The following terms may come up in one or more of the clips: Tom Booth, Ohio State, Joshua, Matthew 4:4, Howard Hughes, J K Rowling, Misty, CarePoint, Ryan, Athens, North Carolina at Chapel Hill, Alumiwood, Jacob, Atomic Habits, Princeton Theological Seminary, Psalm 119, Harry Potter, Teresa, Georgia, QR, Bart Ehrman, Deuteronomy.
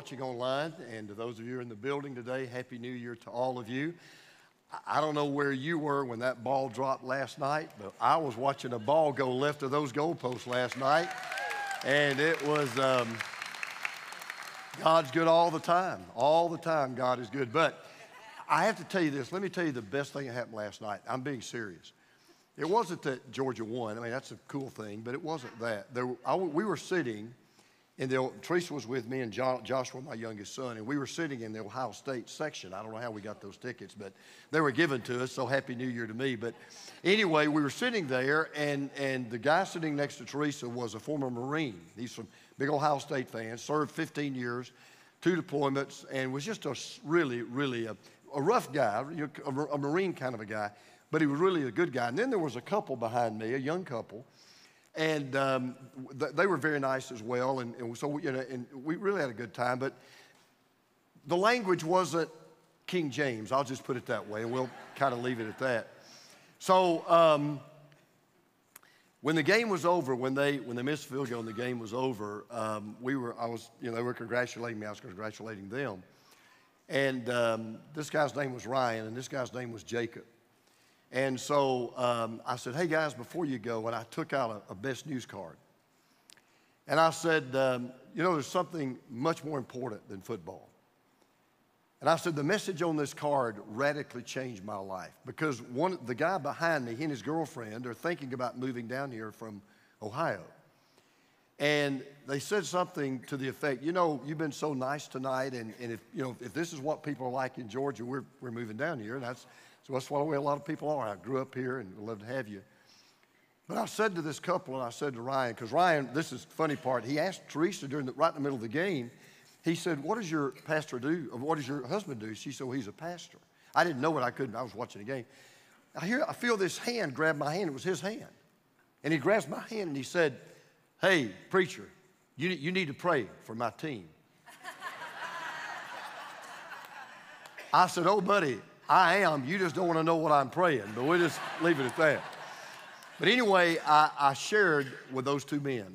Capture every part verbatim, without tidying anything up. watching online, and to those of you in the building today, Happy New Year to all of you. I don't know where you were when that ball dropped last night, but I was watching a ball go left of those goalposts last night, and it was, um, God's good all the time. All the time, God is good. But I have to tell you this. Let me tell you the best thing that happened last night. I'm being serious. It wasn't that Georgia won. I mean, that's a cool thing, but it wasn't that. There, I, we were sitting in the, Teresa was with me and John, Joshua, my youngest son, and we were sitting in the Ohio State section. I don't know how we got those tickets, but they were given to us, so Happy New Year to me. But anyway, we were sitting there, and, and the guy sitting next to Teresa was a former Marine. He's from big Ohio State fan, served fifteen years, two deployments, and was just a really, really a, a rough guy, you know, a, a Marine kind of a guy. But he was really a good guy. And then there was a couple behind me, a young couple, and um, th they were very nice as well. And, and so we, you know, and we really had a good time. But the language wasn't King James. I'll just put it that way, and we'll kind of leave it at that. So um, when the game was over, when they when they missed the field goal and the game was over, um, we were I was you know they were congratulating me. I was congratulating them. And um, this guy's name was Ryan, and this guy's name was Jacob. And so um, I said, hey, guys, before you go, and I took out a, a best news card. And I said, um, you know, there's something much more important than football. And I said, the message on this card radically changed my life, because one, the guy behind me, he and his girlfriend are thinking about moving down here from Ohio. And they said something to the effect, you know, you've been so nice tonight, and, and if, you know, if this is what people are like in Georgia, we're, we're moving down here, and that's So that's the way a lot of people are. I grew up here and would love to have you. But I said to this couple, and I said to Ryan, because Ryan, this is the funny part, he asked Teresa during the, right in the middle of the game, he said, what does your pastor do, or what does your husband do? She said, well, he's a pastor. I didn't know it, I couldn't, I was watching the game. I hear, I feel this hand grab my hand, it was his hand. And he grabbed my hand and he said, hey, preacher, you, you need to pray for my team. I said, oh, buddy, I am. You just don't want to know what I'm praying, but we'll just leave it at that. But anyway, I, I shared with those two men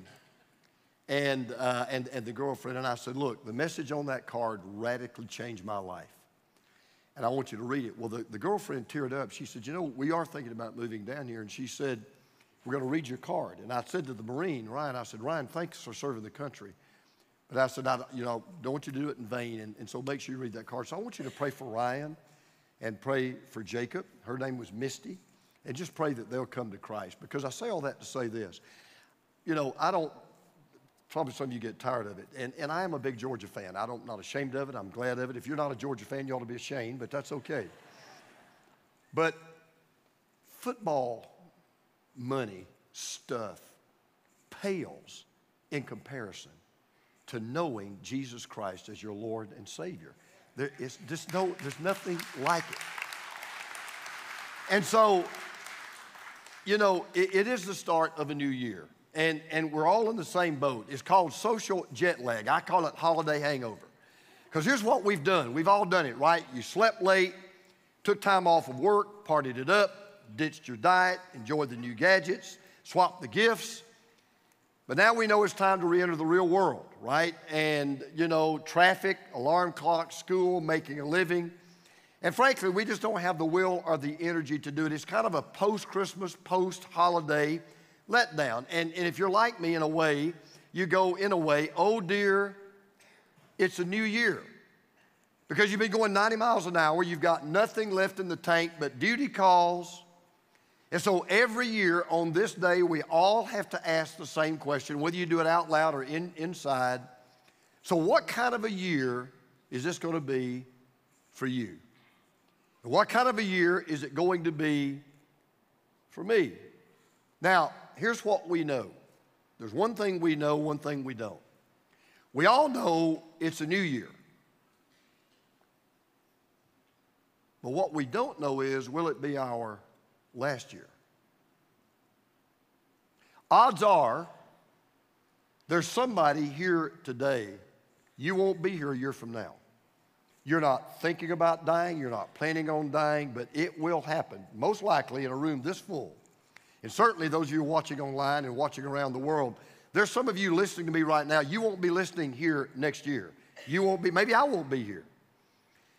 and, uh, and, and the girlfriend, and I said, look, the message on that card radically changed my life, and I want you to read it. Well, the, the girlfriend teared up. She said, you know, we are thinking about moving down here, and she said, we're going to read your card. And I said to the Marine, Ryan, I said, Ryan, thanks for serving the country. But I said, I, you know, don't want you to do it in vain, and, and so make sure you read that card. So I want you to pray for Ryan and pray for Jacob, her name was Misty, and just pray that they'll come to Christ. Because I say all that to say this, you know, I don't, probably some of you get tired of it, and, and I am a big Georgia fan. I don't, not ashamed of it, I'm glad of it. If you're not a Georgia fan, you ought to be ashamed, but that's okay. But football money stuff pales in comparison to knowing Jesus Christ as your Lord and Savior. There is just no, there's nothing like it. And so, you know, it, it is the start of a new year. And, and we're all in the same boat. It's called social jet lag. I call it holiday hangover. Because here's what we've done. We've all done it, right? You slept late, took time off of work, partied it up, ditched your diet, enjoyed the new gadgets, swapped the gifts. But now we know it's time to reenter the real world, right? And, you know, traffic, alarm clock, school, making a living. And frankly, we just don't have the will or the energy to do it. It's kind of a post-Christmas, post-holiday letdown. And, and if you're like me in a way, you go in a way, oh dear, it's a new year. Because you've been going ninety miles an hour, you've got nothing left in the tank but duty calls. And so every year on this day, we all have to ask the same question, whether you do it out loud or in, inside. So what kind of a year is this going to be for you? And what kind of a year is it going to be for me? Now, here's what we know. There's one thing we know, one thing we don't. We all know it's a new year. But what we don't know is, will it be our last year? Odds are there's somebody here today, you won't be here a year from now. You're not thinking about dying, you're not planning on dying, but it will happen, most likely in a room this full. And certainly those of you watching online and watching around the world, there's some of you listening to me right now, you won't be listening here next year. You won't be, maybe I won't be here.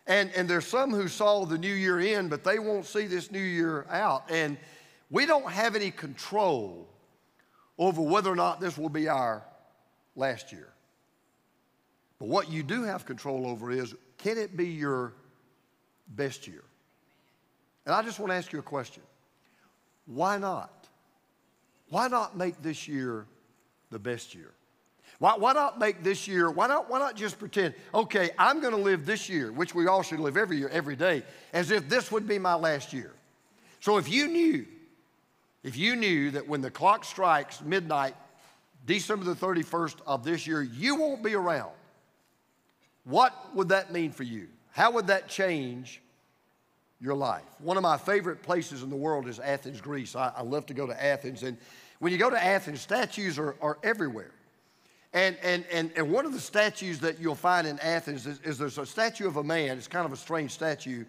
And, and there's some who saw the new year in, but they won't see this new year out. And we don't have any control over whether or not this will be our last year. But what you do have control over is, can it be your best year? And I just want to ask you a question. Why not? Why not make this year the best year? Why, why not make this year, why not, why not just pretend, okay, I'm going to live this year, which we all should live every year, every day, as if this would be my last year. So if you knew, if you knew that when the clock strikes midnight, December the thirty-first of this year, you won't be around, what would that mean for you? How would that change your life? One of my favorite places in the world is Athens, Greece. I, I love to go to Athens. And when you go to Athens, statues are, are everywhere. And, and, and, and one of the statues that you'll find in Athens is, is there's a statue of a man. It's kind of a strange statue.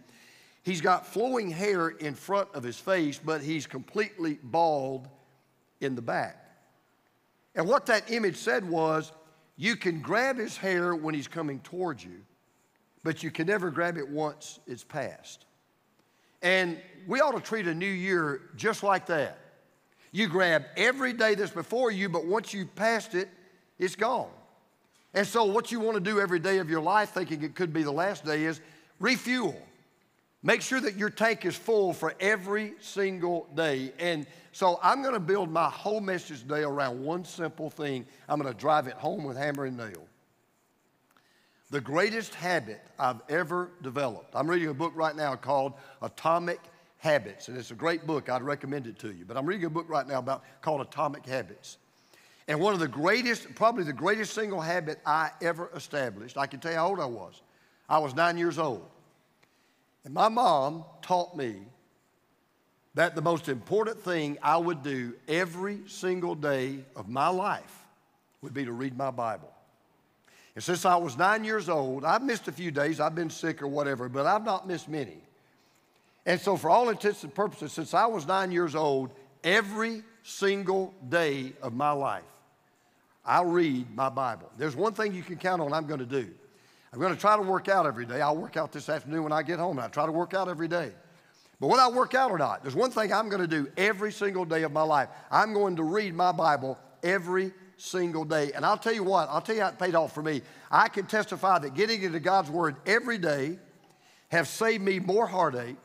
He's got flowing hair in front of his face, but he's completely bald in the back. And what that image said was, you can grab his hair when he's coming towards you, but you can never grab it once it's past. And we ought to treat a new year just like that. You grab every day that's before you, but once you've passed it, it's gone. And so what you want to do every day of your life, thinking it could be the last day, is refuel. Make sure that your tank is full for every single day. And so I'm going to build my whole message today around one simple thing. I'm going to drive it home with hammer and nail. The greatest habit I've ever developed. I'm reading a book right now called Atomic Habits, and it's a great book. I'd recommend it to you. But I'm reading a book right now about called Atomic Habits. And one of the greatest, probably the greatest single habit I ever established, I can tell you how old I was. I was nine years old. And my mom taught me that the most important thing I would do every single day of my life would be to read my Bible. And since I was nine years old, I've missed a few days. I've been sick or whatever, but I've not missed many. And so for all intents and purposes, since I was nine years old, every single day of my life, I read my Bible. There's one thing you can count on I'm going to do. I'm going to try to work out every day. I'll work out this afternoon when I get home, and I try to work out every day. But whether I work out or not, there's one thing I'm going to do every single day of my life. I'm going to read my Bible every single day. And I'll tell you what, I'll tell you how it paid off for me. I can testify that getting into God's Word every day has saved me more heartache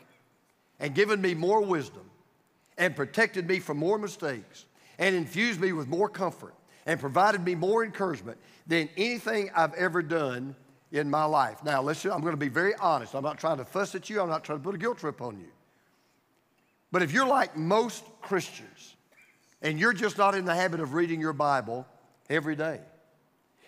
and given me more wisdom and protected me from more mistakes and infused me with more comfort and provided me more encouragement than anything I've ever done in my life. Now, listen, I'm going to be very honest. I'm not trying to fuss at you. I'm not trying to put a guilt trip on you. But if you're like most Christians, and you're just not in the habit of reading your Bible every day.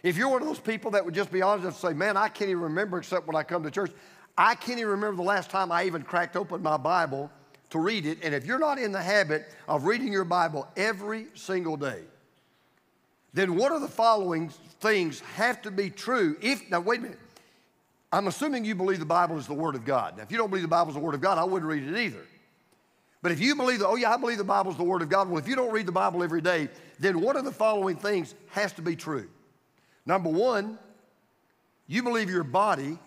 If you're one of those people that would just be honest and say, man, I can't even remember except when I come to church. I can't even remember the last time I even cracked open my Bible to read it. And if you're not in the habit of reading your Bible every single day, then one of the following things have to be true. If, now wait a minute, I'm assuming you believe the Bible is the Word of God. Now, if you don't believe the Bible is the Word of God, I wouldn't read it either. But if you believe that, oh yeah, I believe the Bible is the Word of God. Well, if you don't read the Bible every day, then one of the following things has to be true. Number one, you believe your body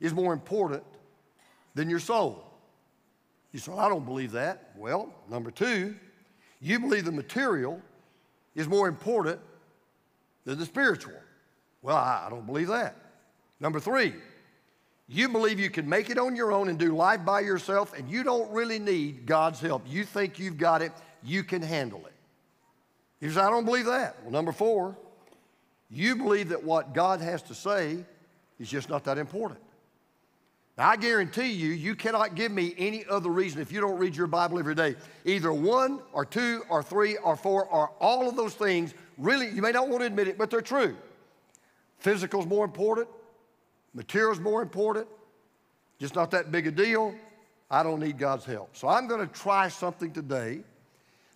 is more important than your soul. You say, well, I don't believe that. Well, number two, you believe the material is more important than the spiritual. Well, I don't believe that. Number three, you believe you can make it on your own and do life by yourself, and you don't really need God's help. You think you've got it. You can handle it. You say, I don't believe that. Well, number four, you believe that what God has to say is just not that important. Now, I guarantee you, you cannot give me any other reason if you don't read your Bible every day. Either one or two or three or four or all of those things, really, you may not want to admit it, but they're true. Physical's more important. Material's more important, just not that big a deal. I don't need God's help. So I'm going to try something today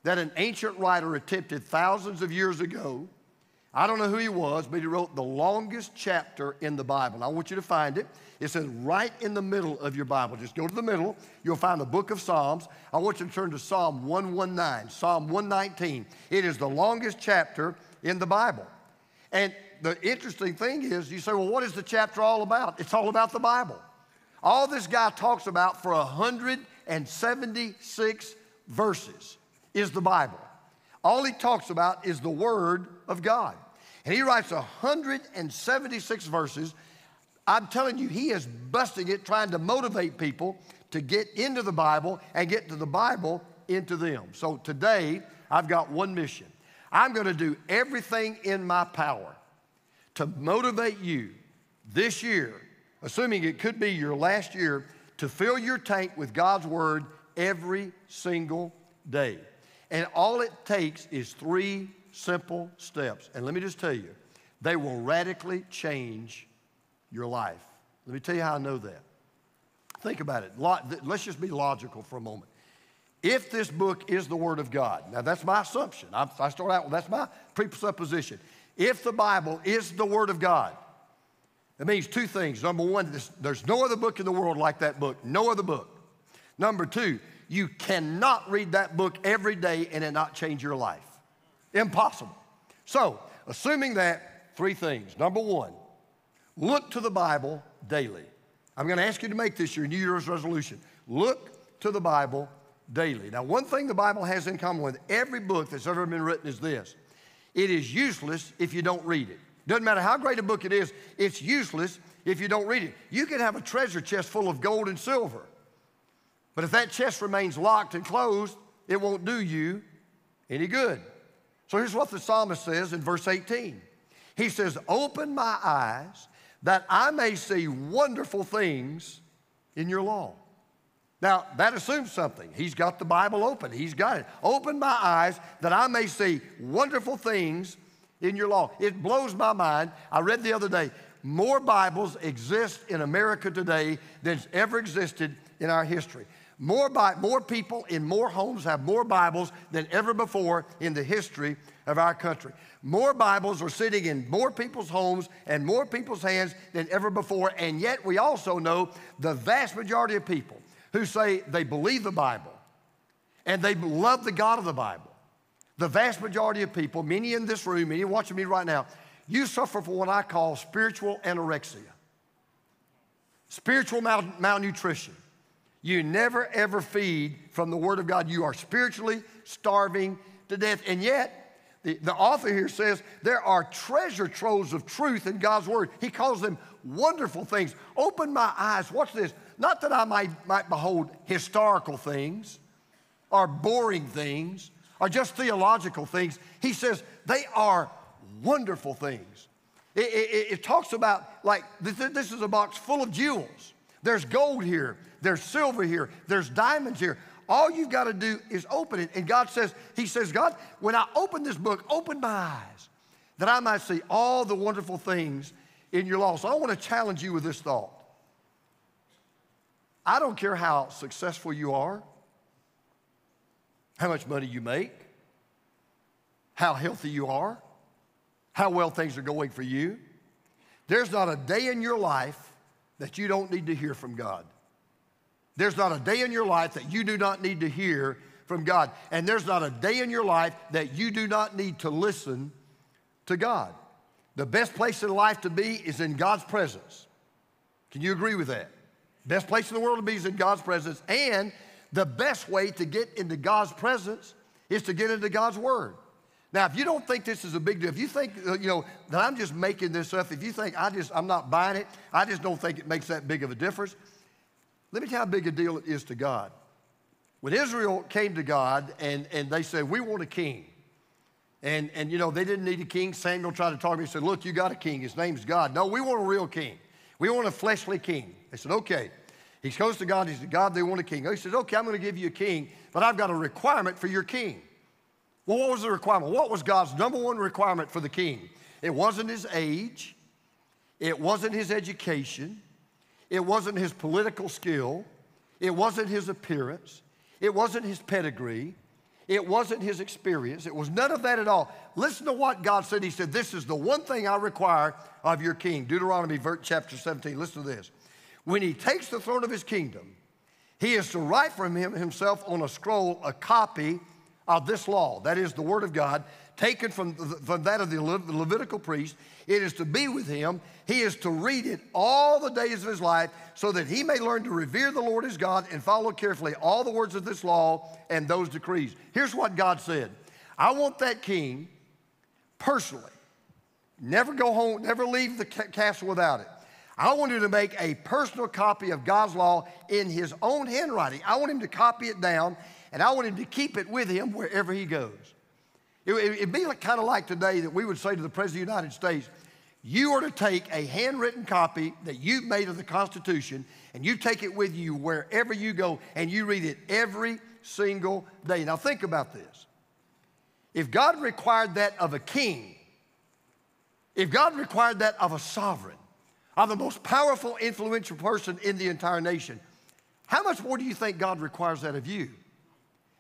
that an ancient writer attempted thousands of years ago. I don't know who he was, but he wrote the longest chapter in the Bible. And I want you to find it. It says right in the middle of your Bible. Just go to the middle. You'll find the book of Psalms. I want you to turn to Psalm one nineteen. Psalm one nineteen. It is the longest chapter in the Bible. And the interesting thing is, you say, well, what is the chapter all about? It's all about the Bible. All this guy talks about for one hundred seventy-six verses is the Bible. All he talks about is the Word of God. And he writes one hundred seventy-six verses. I'm telling you, he is busting it, trying to motivate people to get into the Bible and get to the Bible into them. So today, I've got one mission. I'm going to do everything in my power to motivate you this year, assuming it could be your last year, to fill your tank with God's Word every single day. And all it takes is three simple steps. And let me just tell you, they will radically change your life. Let me tell you how I know that. Think about it. Let's just be logical for a moment. If this book is the Word of God, now that's my assumption. I start out, well, that's my presupposition. If the Bible is the Word of God, it means two things. Number one, there's no other book in the world like that book. No other book. Number two, you cannot read that book every day and it not change your life. Impossible. So, assuming that, three things. Number one, look to the Bible daily. I'm going to ask you to make this your New Year's resolution. Look to the Bible daily. Now, one thing the Bible has in common with every book that's ever been written is this. It is useless if you don't read it. Doesn't matter how great a book it is, it's useless if you don't read it. You can have a treasure chest full of gold and silver. But if that chest remains locked and closed, it won't do you any good. So here's what the psalmist says in verse eighteen. He says, open my eyes that I may see wonderful things in your law. Now, that assumes something. He's got the Bible open. He's got it. Open my eyes that I may see wonderful things in your law. It blows my mind. I read the other day, more Bibles exist in America today than's ever existed in our history. More, Bi- more people in more homes have more Bibles than ever before in the history of our country. More Bibles are sitting in more people's homes and more people's hands than ever before, and yet we also know the vast majority of people who say they believe the Bible and they love the God of the Bible. The vast majority of people, many in this room, many watching me right now, you suffer from what I call spiritual anorexia, spiritual mal- malnutrition. You never, ever feed from the Word of God. You are spiritually starving to death. And yet, the, the author here says there are treasure troves of truth in God's Word. He calls them wonderful things. Open my eyes. Watch this. Not that I might, might behold historical things or boring things or just theological things. He says they are wonderful things. It, it, it talks about, like, this, this is a box full of jewels. There's gold here. There's silver here. There's diamonds here. All you've got to do is open it. And God says, he says, God, when I open this book, open my eyes that I might see all the wonderful things in your law. So I want to challenge you with this thought. I don't care how successful you are, how much money you make, how healthy you are, how well things are going for you. There's not a day in your life that you don't need to hear from God. There's not a day in your life that you do not need to hear from God. And there's not a day in your life that you do not need to listen to God. The best place in life to be is in God's presence. Can you agree with that? Best place in the world to be is in God's presence. And the best way to get into God's presence is to get into God's Word. Now, if you don't think this is a big deal, if you think, you know, that I'm just making this up, if you think I just, I'm not buying it, I just don't think it makes that big of a difference, let me tell you how big a deal it is to God. When Israel came to God and, and they said, we want a king. And, and, you know, they didn't need a king. Samuel tried to talk to me and said, look, you got a king. His name's God. No, we want a real king. We want a fleshly king. They said, okay. He goes to God. He said, God, they want a king. He says, okay, I'm going to give you a king, but I've got a requirement for your king. Well, what was the requirement? What was God's number one requirement for the king? It wasn't his age. It wasn't his education. It wasn't his political skill. It wasn't his appearance. It wasn't his pedigree. It wasn't his experience. It was none of that at all. Listen to what God said. He said, this is the one thing I require of your king. Deuteronomy chapter seventeen, listen to this. When he takes the throne of his kingdom, he is to write for him himself on a scroll a copy of this law, that is the Word of God, taken from, from that of the Le- Levitical priest. It is to be with him. He is to read it all the days of his life so that he may learn to revere the Lord his God and follow carefully all the words of this law and those decrees. Here's what God said. I want that king personally, never go home, never leave the castle without it. I want him to make a personal copy of God's law in his own handwriting. I want him to copy it down, and I want him to keep it with him wherever he goes. It, it, it'd be like, kind of like today that we would say to the President of the United States, you are to take a handwritten copy that you've made of the Constitution, and you take it with you wherever you go, and you read it every single day. Now think about this. If God required that of a king, if God required that of a sovereign, of the most powerful, influential person in the entire nation, how much more do you think God requires that of you?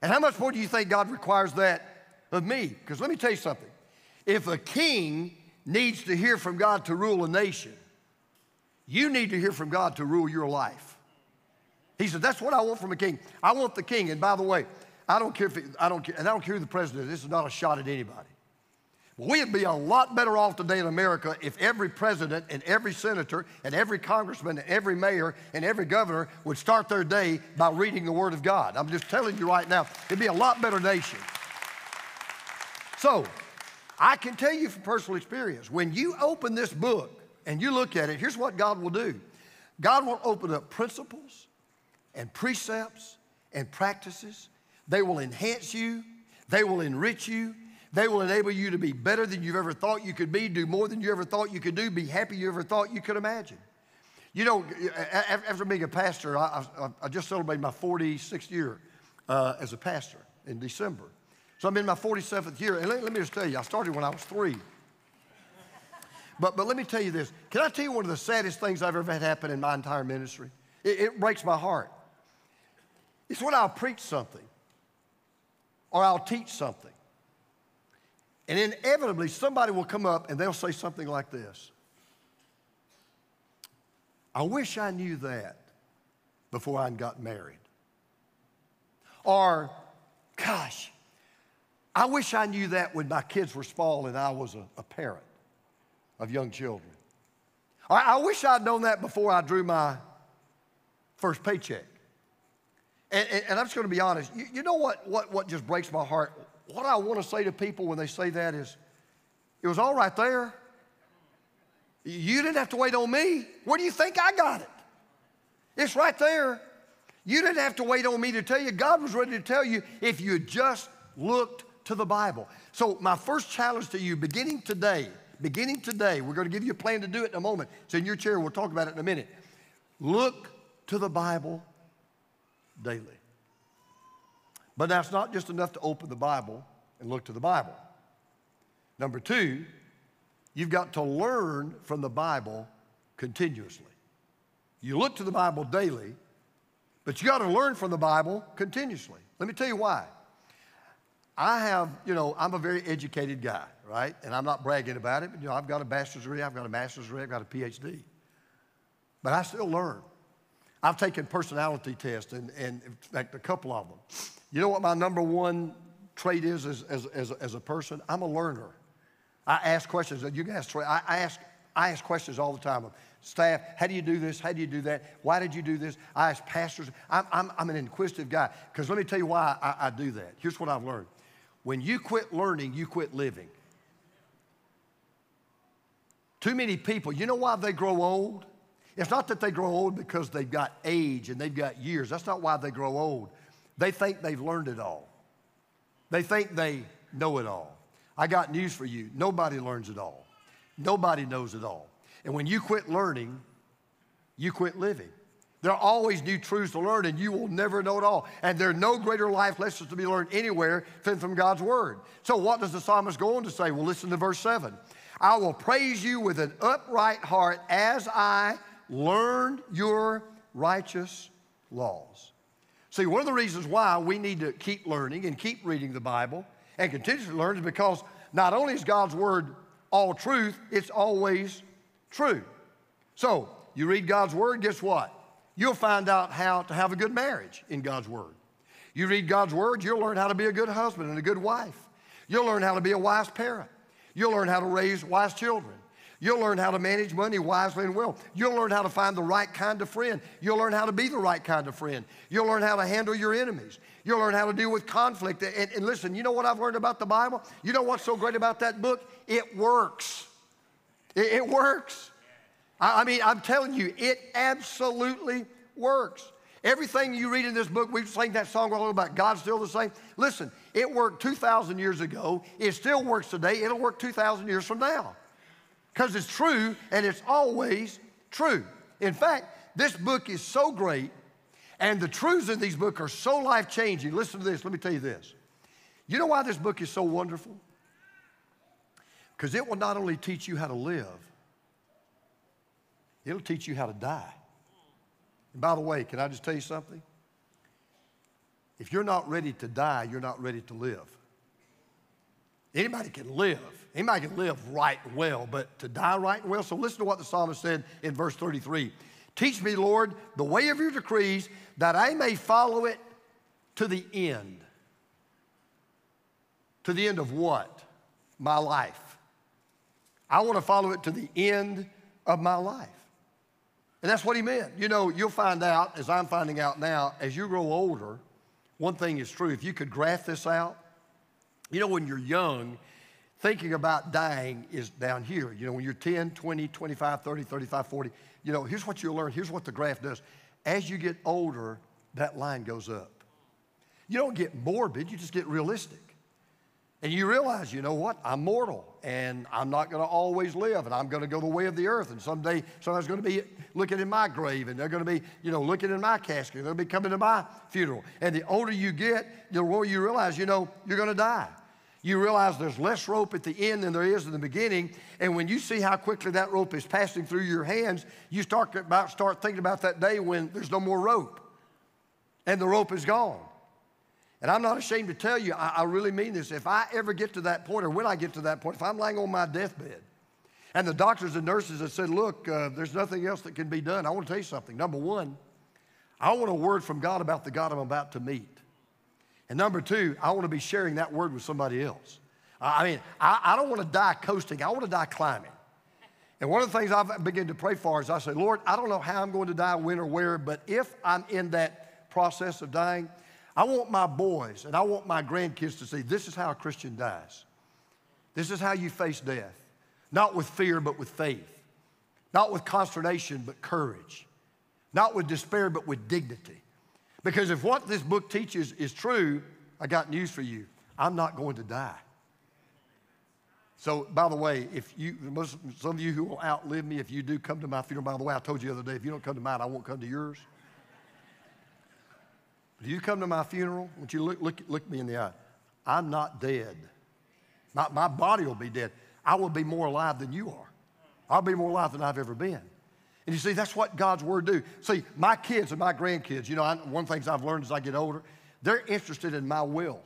And how much more do you think God requires that of me? Because let me tell you something. If a king needs to hear from God to rule a nation, you need to hear from God to rule your life. He said, that's what I want from a king. I want the king. And by the way, I don't care if it, I don't care, and I don't care who the president is. This is not a shot at anybody. We'd be a lot better off today in America if every president and every senator and every congressman and every mayor and every governor would start their day by reading the Word of God. I'm just telling you right now, it'd be a lot better nation. So, I can tell you from personal experience, when you open this book and you look at it, here's what God will do. God will open up principles and precepts and practices. They will enhance you. They will enrich you. They will enable you to be better than you've ever thought you could be, do more than you ever thought you could do, be happy you ever thought you could imagine. You know, after being a pastor, I, I, I just celebrated my forty-sixth year uh, as a pastor in December. So I'm in my forty-seventh year. And let, let me just tell you, I started when I was three. But, but let me tell you this. Can I tell you one of the saddest things I've ever had happen in my entire ministry? It, it breaks my heart. It's when I'll preach something or I'll teach something. And inevitably, somebody will come up and they'll say something like this. I wish I knew that before I got married. Or, gosh, I wish I knew that when my kids were small and I was a, a parent of young children. Or, I wish I'd known that before I drew my first paycheck. And, and, and I'm just going to be honest. You, you know what, what, what just breaks my heart? What I want to say to people when they say that is, it was all right there. You didn't have to wait on me. Where do you think I got it? It's right there. You didn't have to wait on me to tell you. God was ready to tell you if you had just looked to the Bible. So my first challenge to you, beginning today, beginning today, we're going to give you a plan to do it in a moment. It's in your chair. We'll talk about it in a minute. Look to the Bible daily. But that's not just enough to open the Bible and look to the Bible. Number two, you've got to learn from the Bible continuously. You look to the Bible daily, but you got to learn from the Bible continuously. Let me tell you why. I have, you know, I'm a very educated guy, right? And I'm not bragging about it, but, you know, I've got a bachelor's degree, I've got a master's degree, I've got a P H D. But I still learn. I've taken personality tests, and, and in fact, a couple of them. You know what my number one trait is as, as, as, as a person? I'm a learner. I ask questions. You can ask, I ask, I ask questions all the time. Staff, how do you do this? How do you do that? Why did you do this? I ask pastors. I'm, I'm, I'm an inquisitive guy, because let me tell you why I, I do that. Here's what I've learned. When you quit learning, you quit living. Too many people, you know why they grow old? It's not that they grow old because they've got age and they've got years. That's not why they grow old. They think they've learned it all. They think they know it all. I got news for you. Nobody learns it all. Nobody knows it all. And when you quit learning, you quit living. There are always new truths to learn, and you will never know it all. And there are no greater life lessons to be learned anywhere than from God's Word. So what does the psalmist go on to say? Well, listen to verse seven. I will praise you with an upright heart as I learned your righteous laws. See, one of the reasons why we need to keep learning and keep reading the Bible and continue to learn is because not only is God's Word all truth, it's always true. So you read God's Word, guess what? You'll find out how to have a good marriage in God's Word. You read God's Word, you'll learn how to be a good husband and a good wife. You'll learn how to be a wise parent. You'll learn how to raise wise children. You'll learn how to manage money wisely and well. You'll learn how to find the right kind of friend. You'll learn how to be the right kind of friend. You'll learn how to handle your enemies. You'll learn how to deal with conflict. And, and listen, you know what I've learned about the Bible? You know what's so great about that book? It works. It, it works. I, I mean, I'm telling you, it absolutely works. Everything you read in this book, we've sang that song all about God's still the same. Listen, it worked two thousand years ago. It still works today. It'll work two thousand years from now. Because it's true, and it's always true. In fact, this book is so great, and the truths in these books are so life-changing. Listen to this. Let me tell you this. You know why this book is so wonderful? Because it will not only teach you how to live, it'll teach you how to die. And by the way, can I just tell you something? If you're not ready to die, you're not ready to live. Anybody can live. Anybody can live right well, but to die right well. So listen to what the psalmist said in verse thirty-three. Teach me, Lord, the way of your decrees, that I may follow it to the end. To the end of what? My life. I want to follow it to the end of my life. And that's what he meant. You know, you'll find out, as I'm finding out now, as you grow older, one thing is true. If you could graph this out, you know, when you're young, thinking about dying is down here. You know, when you're ten, twenty, twenty-five, thirty, thirty-five, forty, you know, here's what you'll learn. Here's what the graph does. As you get older, that line goes up. You don't get morbid. You just get realistic. And you realize, you know what? I'm mortal, and I'm not going to always live, and I'm going to go the way of the earth, and someday somebody's going to be looking in my grave, and they're going to be, you know, looking in my casket, and they'll be coming to my funeral. And the older you get, the more you realize, you know, you're going to die. You realize there's less rope at the end than there is in the beginning, and when you see how quickly that rope is passing through your hands, you start about start thinking about that day when there's no more rope, and the rope is gone. And I'm not ashamed to tell you, I, I really mean this. If I ever get to that point, or when I get to that point, if I'm lying on my deathbed, and the doctors and nurses have said, look, uh, there's nothing else that can be done, I want to tell you something. Number one, I want a word from God about the God I'm about to meet. And number two, I want to be sharing that word with somebody else. I mean, I, I don't want to die coasting. I want to die climbing. And one of the things I've begun to pray for is I say, Lord, I don't know how I'm going to die, when or where, but if I'm in that process of dying, I want my boys and I want my grandkids to see this is how a Christian dies. This is how you face death. Not with fear, but with faith. Not with consternation, but courage. Not with despair, but with dignity. Because if what this book teaches is true, I got news for you. I'm not going to die. So, by the way, if you, most, some of you who will outlive me, if you do come to my funeral, by the way, I told you the other day, if you don't come to mine, I won't come to yours. But if you come to my funeral, I want you to look, look, look me in the eye. I'm not dead. My, my body will be dead. I will be more alive than you are. I'll be more alive than I've ever been. And you see, that's what God's word do. See, my kids and my grandkids, you know, I, one of the things I've learned as I get older, they're interested in my will.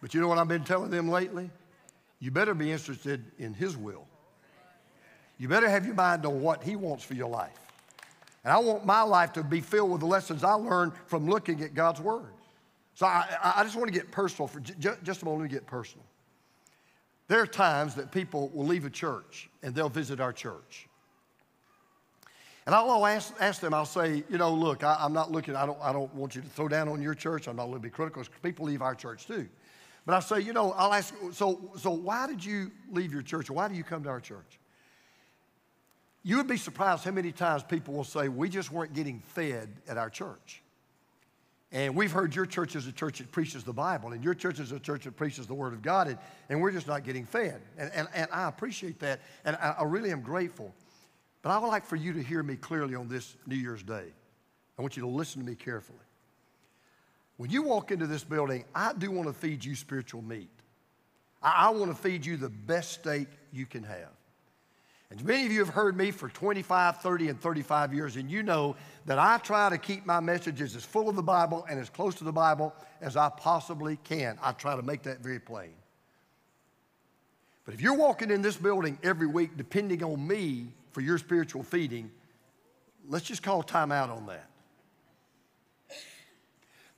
But you know what I've been telling them lately? You better be interested in his will. You better have your mind on what he wants for your life. And I want my life to be filled with the lessons I learned from looking at God's word. So I, I just want to get personal. For j just a moment, let me get personal. There are times that people will leave a church and they'll visit our church. And I'll ask, ask them, I'll say, you know, look, I, I'm not looking, I don't, I don't want you to throw down on your church. I'm not going to be critical because people leave our church too. But I say, you know, I'll ask, so, so why did you leave your church? Why do you come to our church? You would be surprised how many times people will say, we just weren't getting fed at our church. And we've heard your church is a church that preaches the Bible, and your church is a church that preaches the Word of God, and, and we're just not getting fed. And, and, and I appreciate that, and I, I really am grateful. But I would like for you to hear me clearly on this New Year's Day. I want you to listen to me carefully. When you walk into this building, I do want to feed you spiritual meat. I, I want to feed you the best steak you can have. And many of you have heard me for twenty-five, thirty, and thirty-five years, and you know that I try to keep my messages as full of the Bible and as close to the Bible as I possibly can. I try to make that very plain. But if you're walking in this building every week depending on me for your spiritual feeding, let's just call time out on that.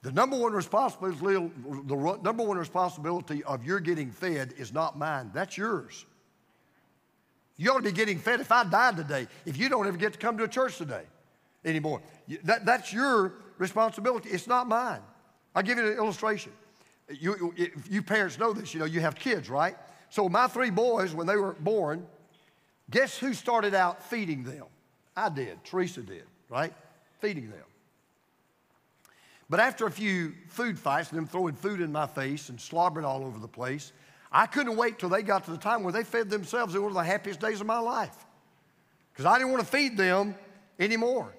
The number one responsibility, the number one responsibility of your getting fed is not mine. That's yours. You ought to be getting fed. If I died today, if you don't ever get to come to a church today anymore, that, that's your responsibility. It's not mine. I'll give you an illustration. You, you parents know this. You know, you have kids, right? So my three boys, when they were born, guess who started out feeding them? I did. Teresa did, right? Feeding them. But after a few food fights, them throwing food in my face and slobbering all over the place, I couldn't wait till they got to the time where they fed themselves. It was one of the happiest days of my life because I didn't want to feed them anymore.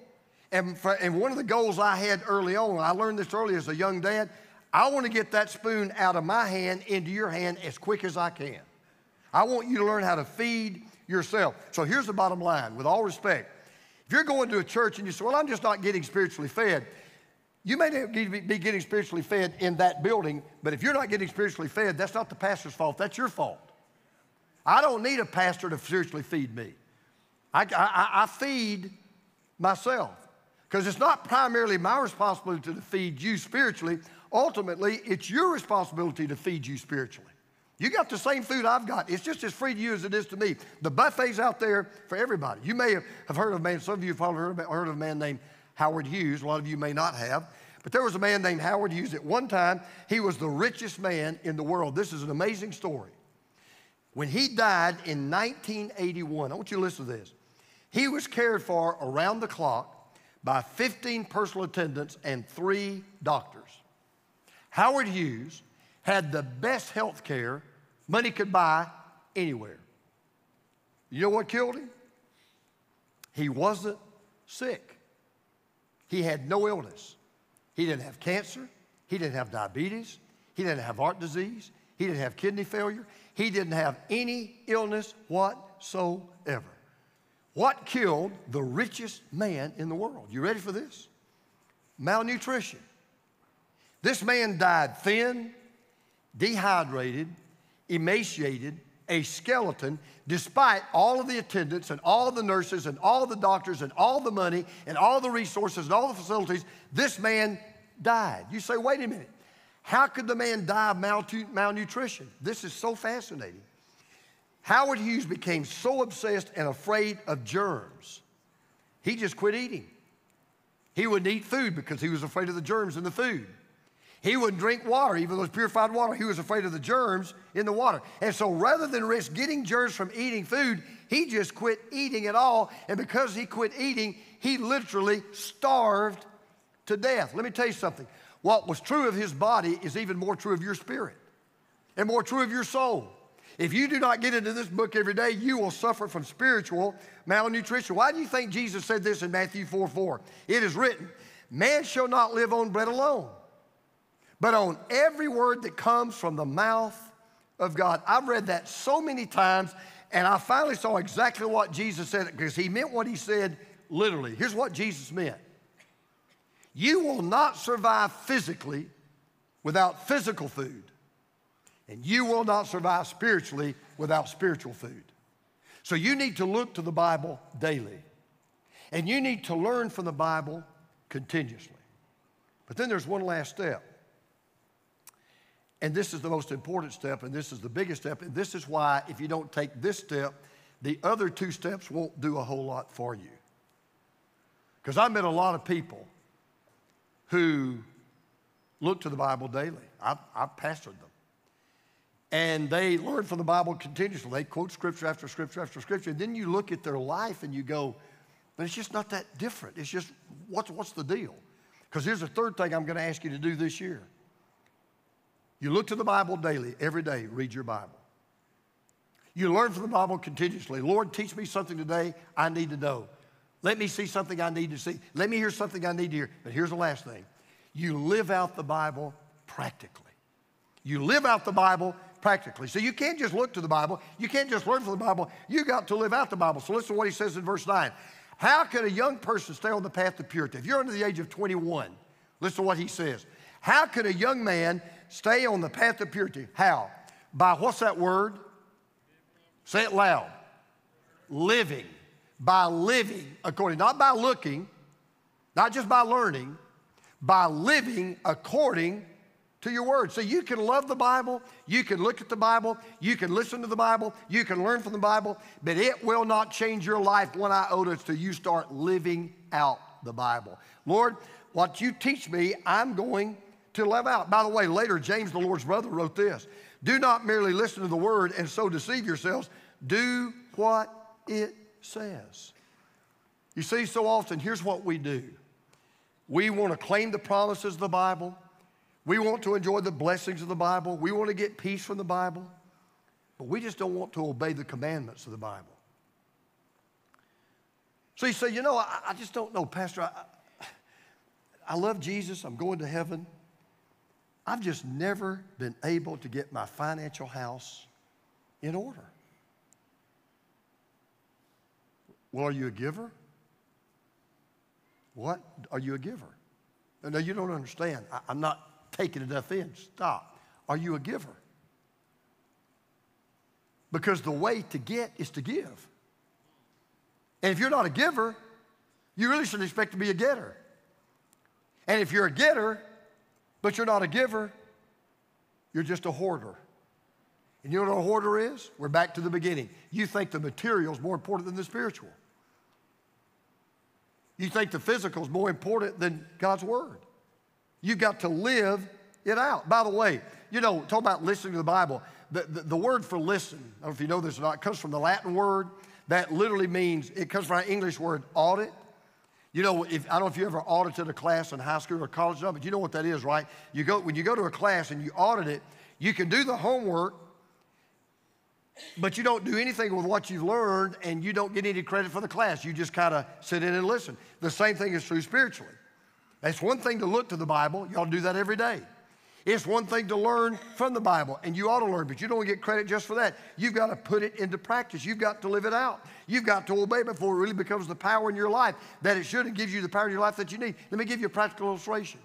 And, for, and one of the goals I had early on, I learned this early as a young dad, I want to get that spoon out of my hand into your hand as quick as I can. I want you to learn how to feed yourself. So here's the bottom line, with all respect. If you're going to a church and you say, well, I'm just not getting spiritually fed, you may not be getting spiritually fed in that building, but if you're not getting spiritually fed, that's not the pastor's fault. That's your fault. I don't need a pastor to spiritually feed me. I, I, I feed myself because it's not primarily my responsibility to feed you spiritually. Ultimately, it's your responsibility to feed you spiritually. You got the same food I've got. It's just as free to you as it is to me. The buffet's out there for everybody. You may have heard of a man, some of you have probably heard of a man named Howard Hughes, a lot of you may not have, but there was a man named Howard Hughes at one time. He was the richest man in the world. This is an amazing story. When he died in nineteen eighty-one, I want you to listen to this. He was cared for around the clock by fifteen personal attendants and three doctors. Howard Hughes had the best health care money could buy anywhere. You know what killed him? He wasn't sick. He had no illness. He didn't have cancer. He didn't have diabetes. He didn't have heart disease. He didn't have kidney failure. He didn't have any illness whatsoever. What killed the richest man in the world? You ready for this? Malnutrition. This man died thin, dehydrated, emaciated, a skeleton, despite all of the attendants and all the nurses and all the doctors and all the money and all the resources and all the facilities. This man died. You say, wait a minute. How could the man die of malnutrition? This is so fascinating. Howard Hughes became so obsessed and afraid of germs, he just quit eating. He wouldn't eat food because he was afraid of the germs in the food. He wouldn't drink water, even though it's purified water. He was afraid of the germs in the water. And so rather than risk getting germs from eating food, he just quit eating it all. And because he quit eating, he literally starved to death. Let me tell you something. What was true of his body is even more true of your spirit and more true of your soul. If you do not get into this book every day, you will suffer from spiritual malnutrition. Why do you think Jesus said this in Matthew four four? It is written, man shall not live on bread alone, but on every word that comes from the mouth of God. I've read that so many times, and I finally saw exactly what Jesus said, because he meant what he said literally. Here's what Jesus meant. You will not survive physically without physical food, and you will not survive spiritually without spiritual food. So you need to look to the Bible daily, and you need to learn from the Bible continuously. But then there's one last step. And this is the most important step, and this is the biggest step, and this is why if you don't take this step, the other two steps won't do a whole lot for you. Because I met a lot of people who look to the Bible daily. I've, I've pastored them. And they learn from the Bible continuously. They quote scripture after scripture after scripture, and then you look at their life and you go, but it's just not that different. It's just, what's, what's the deal? Because here's the third thing I'm going to ask you to do this year. You look to the Bible daily, every day, read your Bible. You learn from the Bible continuously. Lord, teach me something today I need to know. Let me see something I need to see. Let me hear something I need to hear. But here's the last thing. You live out the Bible practically. You live out the Bible practically. So you can't just look to the Bible. You can't just learn from the Bible. You got to live out the Bible. So listen to what he says in verse nine. How can a young person stay on the path to purity? If you're under the age of twenty-one, listen to what he says. How could a young man stay on the path of purity? How? By what's that word? Say it loud. Living. By living according, not by looking, not just by learning, by living according to your word. So you can love the Bible, you can look at the Bible, you can listen to the Bible, you can learn from the Bible, but it will not change your life one iota till you start living out the Bible. Lord, what you teach me, I'm going to live out. By the way, later James, the Lord's brother, wrote this: do not merely listen to the word and so deceive yourselves. Do what it says. You see, so often, here's what we do. We want to claim the promises of the Bible. We want to enjoy the blessings of the Bible. We want to get peace from the Bible, but we just don't want to obey the commandments of the Bible. So you say, you know, I, I just don't know, Pastor. I, I love Jesus. I'm going to heaven. I've just never been able to get my financial house in order. Well, are you a giver? What? Are you a giver? No, you don't understand. I, I'm not taking enough in. Stop. Are you a giver? Because the way to get is to give. And if you're not a giver, you really shouldn't expect to be a getter. And if you're a getter, but you're not a giver, you're just a hoarder. And you know what a hoarder is? We're back to the beginning. You think the material is more important than the spiritual. You think the physical is more important than God's word. You've got to live it out. By the way, you know, talk about listening to the Bible. The, the, the word for listen, I don't know if you know this or not, comes from the Latin word that literally means, it comes from our English word audit. You know, if, I don't know if you ever audited a class in high school or college, but you know what that is, right? You go, when you go to a class and you audit it, you can do the homework, but you don't do anything with what you've learned, and you don't get any credit for the class. You just kind of sit in and listen. The same thing is true spiritually. It's one thing to look to the Bible. Y'all do that every day. It's one thing to learn from the Bible, and you ought to learn, but you don't get credit just for that. You've got to put it into practice. You've got to live it out. You've got to obey before it really becomes the power in your life that it should, and gives you the power in your life that you need. Let me give you a practical illustration.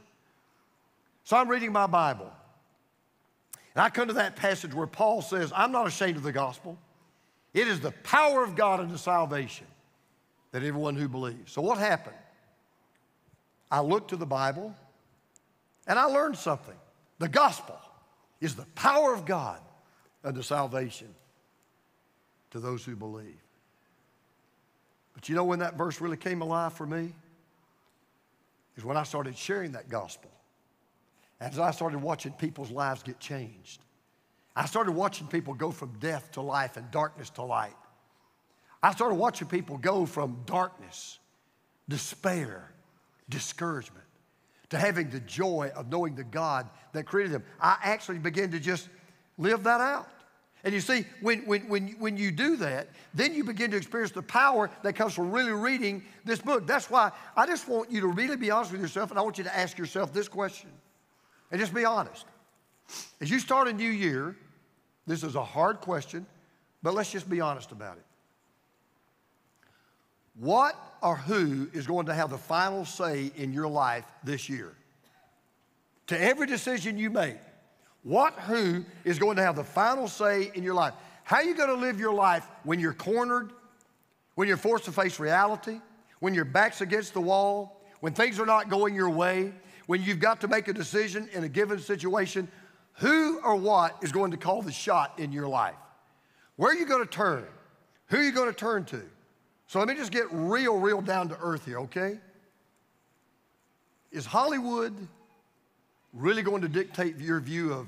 So I'm reading my Bible. And I come to that passage where Paul says, I'm not ashamed of the gospel. It is the power of God unto salvation that everyone who believes. So what happened? I looked to the Bible and I learned something. The gospel is the power of God unto salvation to those who believe. But you know when that verse really came alive for me? Is when I started sharing that gospel. As I started watching people's lives get changed. I started watching people go from death to life and darkness to light. I started watching people go from darkness, despair, discouragement, to having the joy of knowing the God that created them. I actually began to just live that out. And you see, when, when, when, when you do that, then you begin to experience the power that comes from really reading this book. That's why I just want you to really be honest with yourself, and I want you to ask yourself this question. And just be honest. As you start a new year, this is a hard question, but let's just be honest about it. What or who is going to have the final say in your life this year? To every decision you make, what, who is going to have the final say in your life? How are you going to live your life when you're cornered, when you're forced to face reality, when your back's against the wall, when things are not going your way? When you've got to make a decision in a given situation, who or what is going to call the shot in your life? Where are you going to turn? Who are you going to turn to? So let me just get real, real down to earth here, okay? Is Hollywood really going to dictate your view of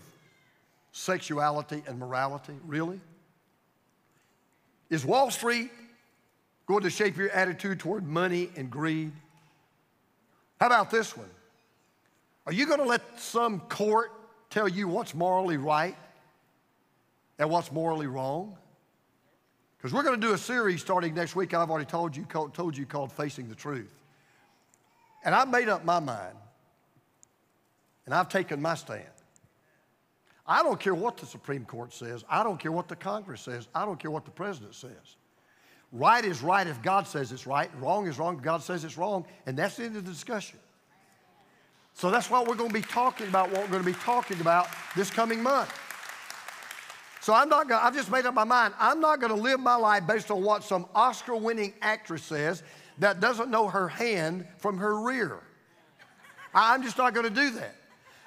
sexuality and morality, really? Is Wall Street going to shape your attitude toward money and greed? How about this one? Are you going to let some court tell you what's morally right and what's morally wrong? Because we're going to do a series starting next week. I've already told you, called, told you called Facing the Truth. And I made up my mind, and I've taken my stand. I don't care what the Supreme Court says. I don't care what the Congress says. I don't care what the President says. Right is right if God says it's right. Wrong is wrong if God says it's wrong. And that's the end of the discussion. So that's why we're going to be talking about what we're going to be talking about this coming month. So I'm not going to, I've just made up my mind. I'm not going to live my life based on what some Oscar-winning actress says that doesn't know her hand from her rear. I'm just not going to do that.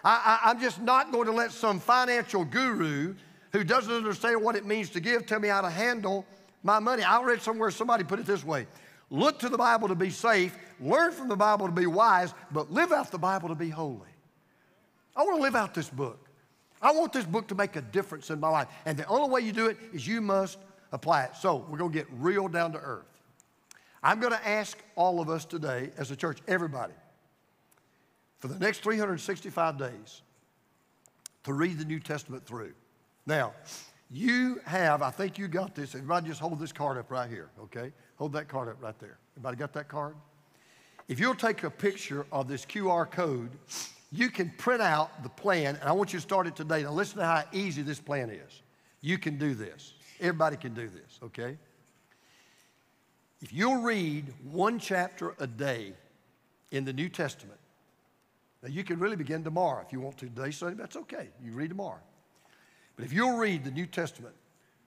I, I, I'm just not going to let some financial guru who doesn't understand what it means to give tell me how to handle my money. I read somewhere somebody put it this way: look to the Bible to be safe, learn from the Bible to be wise, but live out the Bible to be holy. I want to live out this book. I want this book to make a difference in my life. And the only way you do it is you must apply it. So we're going to get real down to earth. I'm going to ask all of us today as a church, everybody, for the next three hundred sixty-five days to read the New Testament through. Now, you have, I think you got this. Everybody just hold this card up right here, okay? Hold that card up right there. Everybody got that card? If you'll take a picture of this Q R code, you can print out the plan, and I want you to start it today. Now, listen to how easy this plan is. You can do this. Everybody can do this, okay? If you'll read one chapter a day in the New Testament, now you can really begin tomorrow. If you want to today, Sunday, that's okay. You read tomorrow. But if you'll read the New Testament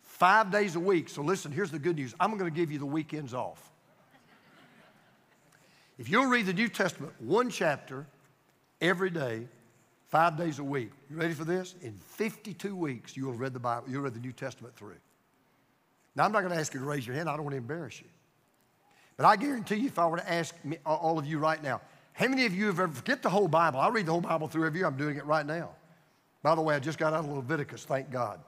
five days a week, so listen, here's the good news. I'm going to give you the weekends off. If you'll read the New Testament one chapter every day, five days a week. You ready for this? In fifty-two weeks, you'll have read the Bible, you'll read the New Testament through. Now, I'm not going to ask you to raise your hand. I don't want to embarrass you. But I guarantee you, if I were to ask me, all of you right now, how many of you have ever, forget the whole Bible. I read the whole Bible through every year. I'm doing it right now. By the way, I just got out of Leviticus, thank God.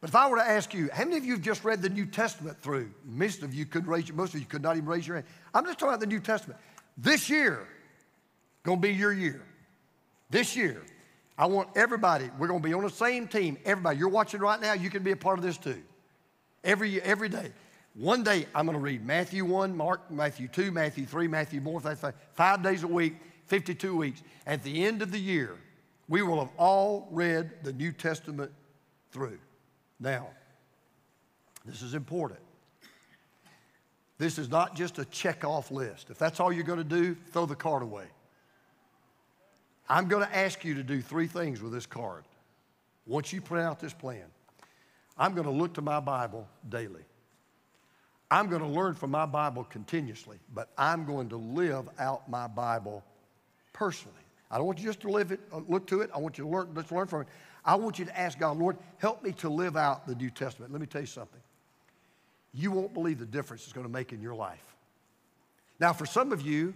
But if I were to ask you, how many of you have just read the New Testament through? Most of you couldn't raise your, most of you could not even raise your hand. I'm just talking about the New Testament. This year, gonna be your year. This year, I want everybody, we're gonna be on the same team. Everybody, you're watching right now, you can be a part of this too. Every, every day. One day, I'm gonna read Matthew one, Mark, Matthew two, Matthew three, Matthew more, Matthew five, five days a week, fifty-two weeks. At the end of the year, we will have all read the New Testament through. Now, this is important. This is not just a check-off list. If that's all you're going to do, throw the card away. I'm going to ask you to do three things with this card. Once you print out this plan, I'm going to look to my Bible daily. I'm going to learn from my Bible continuously, but I'm going to live out my Bible personally. I don't want you just to live it, look to it. I want you to learn, let's learn from it. I want you to ask God, Lord, help me to live out the New Testament. Let me tell you something. You won't believe the difference it's going to make in your life. Now, for some of you,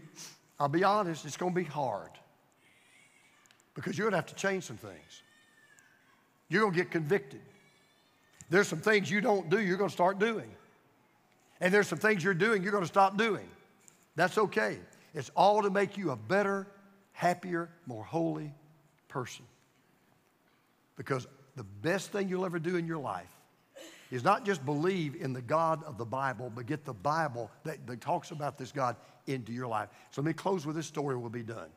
I'll be honest, it's going to be hard because you're going to have to change some things. You're going to get convicted. There's some things you don't do, you're going to start doing. And there's some things you're doing, you're going to stop doing. That's okay. It's all to make you a better, happier, more holy person. Because the best thing you'll ever do in your life is not just believe in the God of the Bible, but get the Bible that, that talks about this God into your life. So let me close with this story and we'll be done.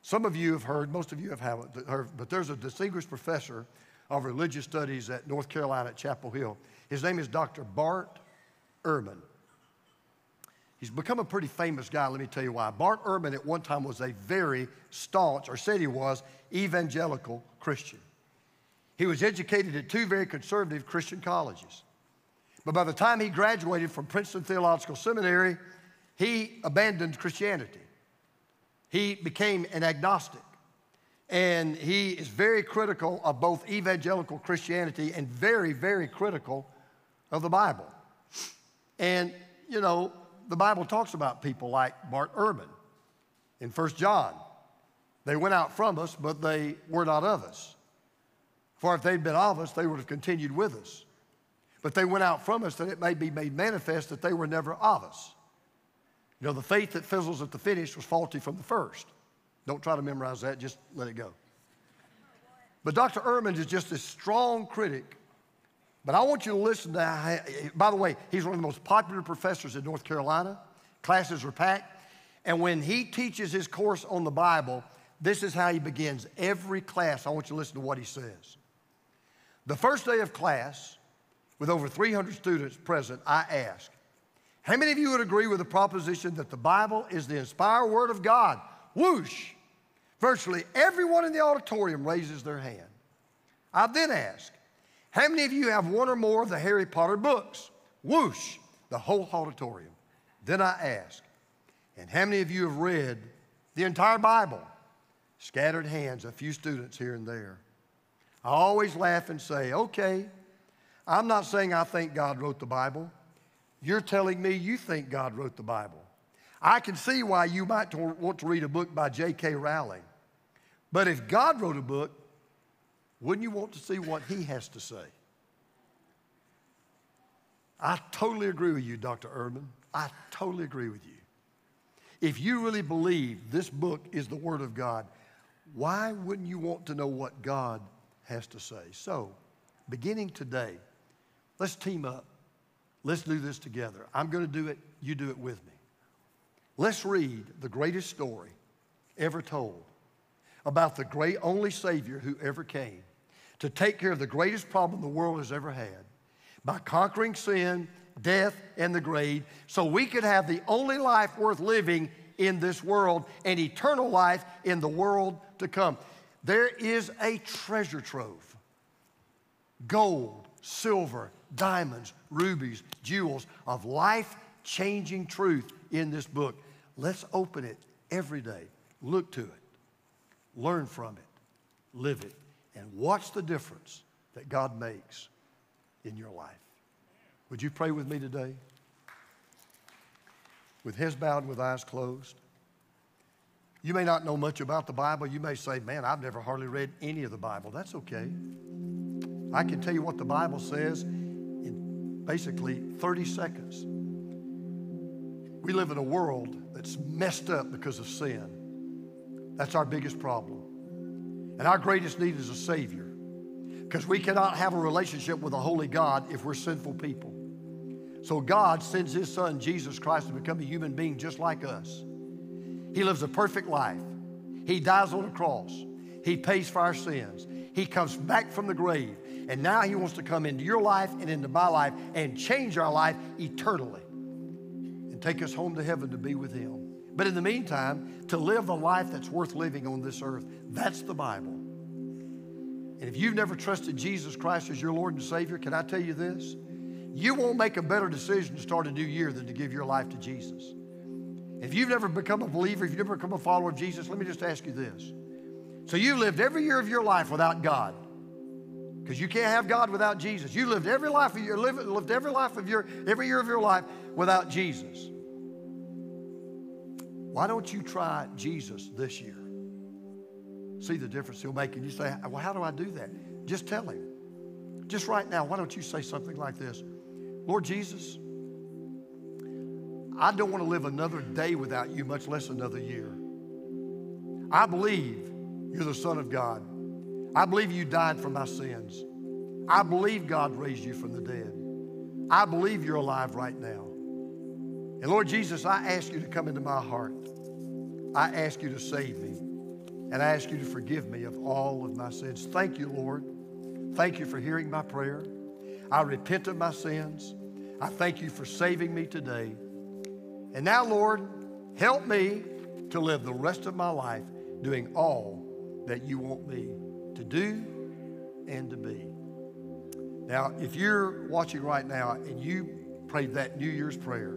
Some of you have heard, most of you have heard, but there's a distinguished professor of religious studies at North Carolina at Chapel Hill. His name is Doctor Bart Ehrman. He's become a pretty famous guy, let me tell you why. Bart Ehrman at one time was a very staunch, or said he was, evangelical Christian. He was educated at two very conservative Christian colleges. But by the time he graduated from Princeton Theological Seminary, he abandoned Christianity. He became an agnostic. And he is very critical of both evangelical Christianity and very, very critical of the Bible. And, you know, the Bible talks about people like Bart Ehrman in First John. They went out from us, but they were not of us. For if they'd been of us, they would have continued with us. But they went out from us that it may be made manifest that they were never of us. You know, the faith that fizzles at the finish was faulty from the first. Don't try to memorize that, just let it go. But Doctor Ehrman is just this strong critic. But I want you to listen to how, by the way, he's one of the most popular professors in North Carolina. Classes are packed. And when he teaches his course on the Bible, this is how he begins every class. I want you to listen to what he says. The first day of class, with over three hundred students present, I asked, how many of you would agree with the proposition that the Bible is the inspired word of God? Whoosh! Virtually everyone in the auditorium raises their hand. I then asked, how many of you have one or more of the Harry Potter books? Whoosh! The whole auditorium. Then I asked, And how many of you have read the entire Bible? Scattered hands, a few students here and there. I always laugh and say, okay, I'm not saying I think God wrote the Bible. You're telling me you think God wrote the Bible. I can see why you might want to read a book by J K Rowling. But if God wrote a book, wouldn't you want to see what he has to say? I totally agree with you, Doctor Ehrman. I totally agree with you. If you really believe this book is the Word of God, why wouldn't you want to know what God has to say? So, beginning today, let's team up. Let's do this together. I'm going to do it. You do it with me. Let's read the greatest story ever told about the great only Savior who ever came to take care of the greatest problem the world has ever had by conquering sin, death, and the grave, so we could have the only life worth living in this world and eternal life in the world to come. There is a treasure trove, gold, silver, diamonds, rubies, jewels of life-changing truth in this book. Let's open it every day. Look to it, learn from it, live it, and watch the difference that God makes in your life. Would you pray with me today? With heads bowed and with eyes closed. You may not know much about the Bible. You may say, man, I've never hardly read any of the Bible. That's okay. I can tell you what the Bible says in basically thirty seconds. We live in a world that's messed up because of sin. That's our biggest problem. And our greatest need is a Savior, because we cannot have a relationship with a holy God if we're sinful people. So God sends his son, Jesus Christ, to become a human being just like us. He lives a perfect life. He dies on a cross. He pays for our sins. He comes back from the grave. And now he wants to come into your life and into my life and change our life eternally and take us home to heaven to be with him. But in the meantime, to live the life that's worth living on this earth, that's the Bible. And if you've never trusted Jesus Christ as your Lord and Savior, can I tell you this? You won't make a better decision to start a new year than to give your life to Jesus. If you've never become a believer, if you've never become a follower of Jesus, let me just ask you this. So you lived every year of your life without God, because you can't have God without Jesus. You lived every life of your lived every life of your every year of your life without Jesus. Why don't you try Jesus this year? See the difference he'll make. And you say, well, how do I do that? Just tell him. Just right now, why don't you say something like this? Lord Jesus, I don't want to live another day without you, much less another year. I believe you're the Son of God. I believe you died for my sins. I believe God raised you from the dead. I believe you're alive right now. And Lord Jesus, I ask you to come into my heart. I ask you to save me. And I ask you to forgive me of all of my sins. Thank you, Lord. Thank you for hearing my prayer. I repent of my sins. I thank you for saving me today. And now, Lord, help me to live the rest of my life doing all that you want me to do and to be. Now, if you're watching right now and you prayed that New Year's prayer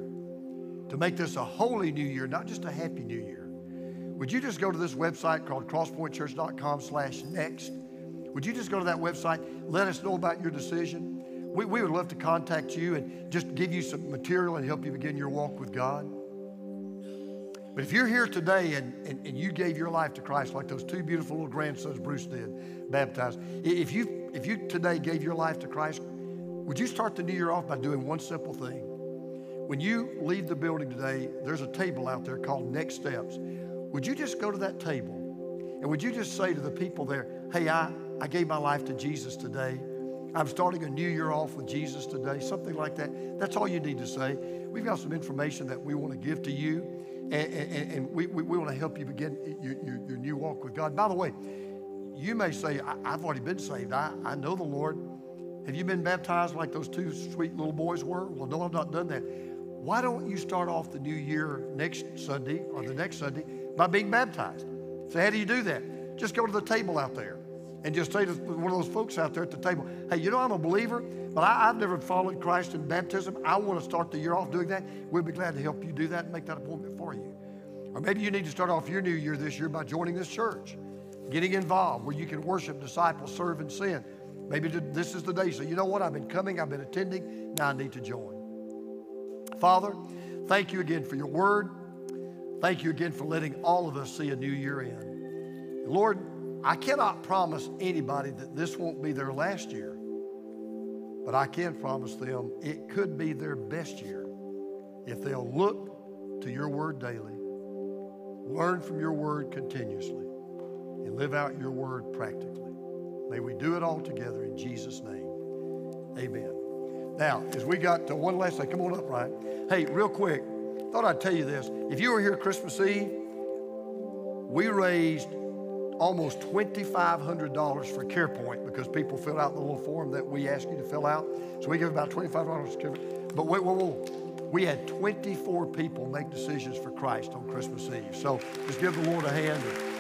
to make this a holy new year, not just a happy new year, would you just go to this website called crosspointchurch dot com slash next? Would you just go to that website? Let us know about your decision. We, we would love to contact you and just give you some material and help you begin your walk with God. But if you're here today and, and, and you gave your life to Christ like those two beautiful little grandsons Bruce did, baptized, if you, if you today gave your life to Christ, would you start the new year off by doing one simple thing? When you leave the building today, there's a table out there called Next Steps. Would you just go to that table and would you just say to the people there, hey, I, I gave my life to Jesus today. I'm starting a new year off with Jesus today, something like that. That's all you need to say. We've got some information that we want to give to you, and, and, and we, we, we want to help you begin your, your, your new walk with God. By the way, you may say, I, I've already been saved. I, I know the Lord. Have you been baptized like those two sweet little boys were? Well, no, I've not done that. Why don't you start off the new year next Sunday or the next Sunday by being baptized? So how do you do that? Just go to the table out there and just say to one of those folks out there at the table, hey, you know, I'm a believer, but I, I've never followed Christ in baptism. I want to start the year off doing that. We'll be glad to help you do that and make that appointment for you. Or maybe you need to start off your new year this year by joining this church, getting involved where you can worship, disciple, serve, and sin. Maybe this is the day. So you know what? I've been coming, I've been attending, now I need to join. Father, thank you again for your word. Thank you again for letting all of us see a new year in. Lord, I cannot promise anybody that this won't be their last year, but I can promise them it could be their best year if they'll look to your word daily, learn from your word continuously, and live out your word practically. May we do it all together in Jesus' name. Amen. Now, as we got to one last thing, come on up, Ryan. Hey, real quick, I thought I'd tell you this. If you were here Christmas Eve, we raised almost twenty-five hundred dollars for CarePoint because people fill out the little form that we ask you to fill out. So we give about twenty-five dollars to CarePoint. But wait, whoa, whoa. We had twenty-four people make decisions for Christ on Christmas Eve. So just give the Lord a hand.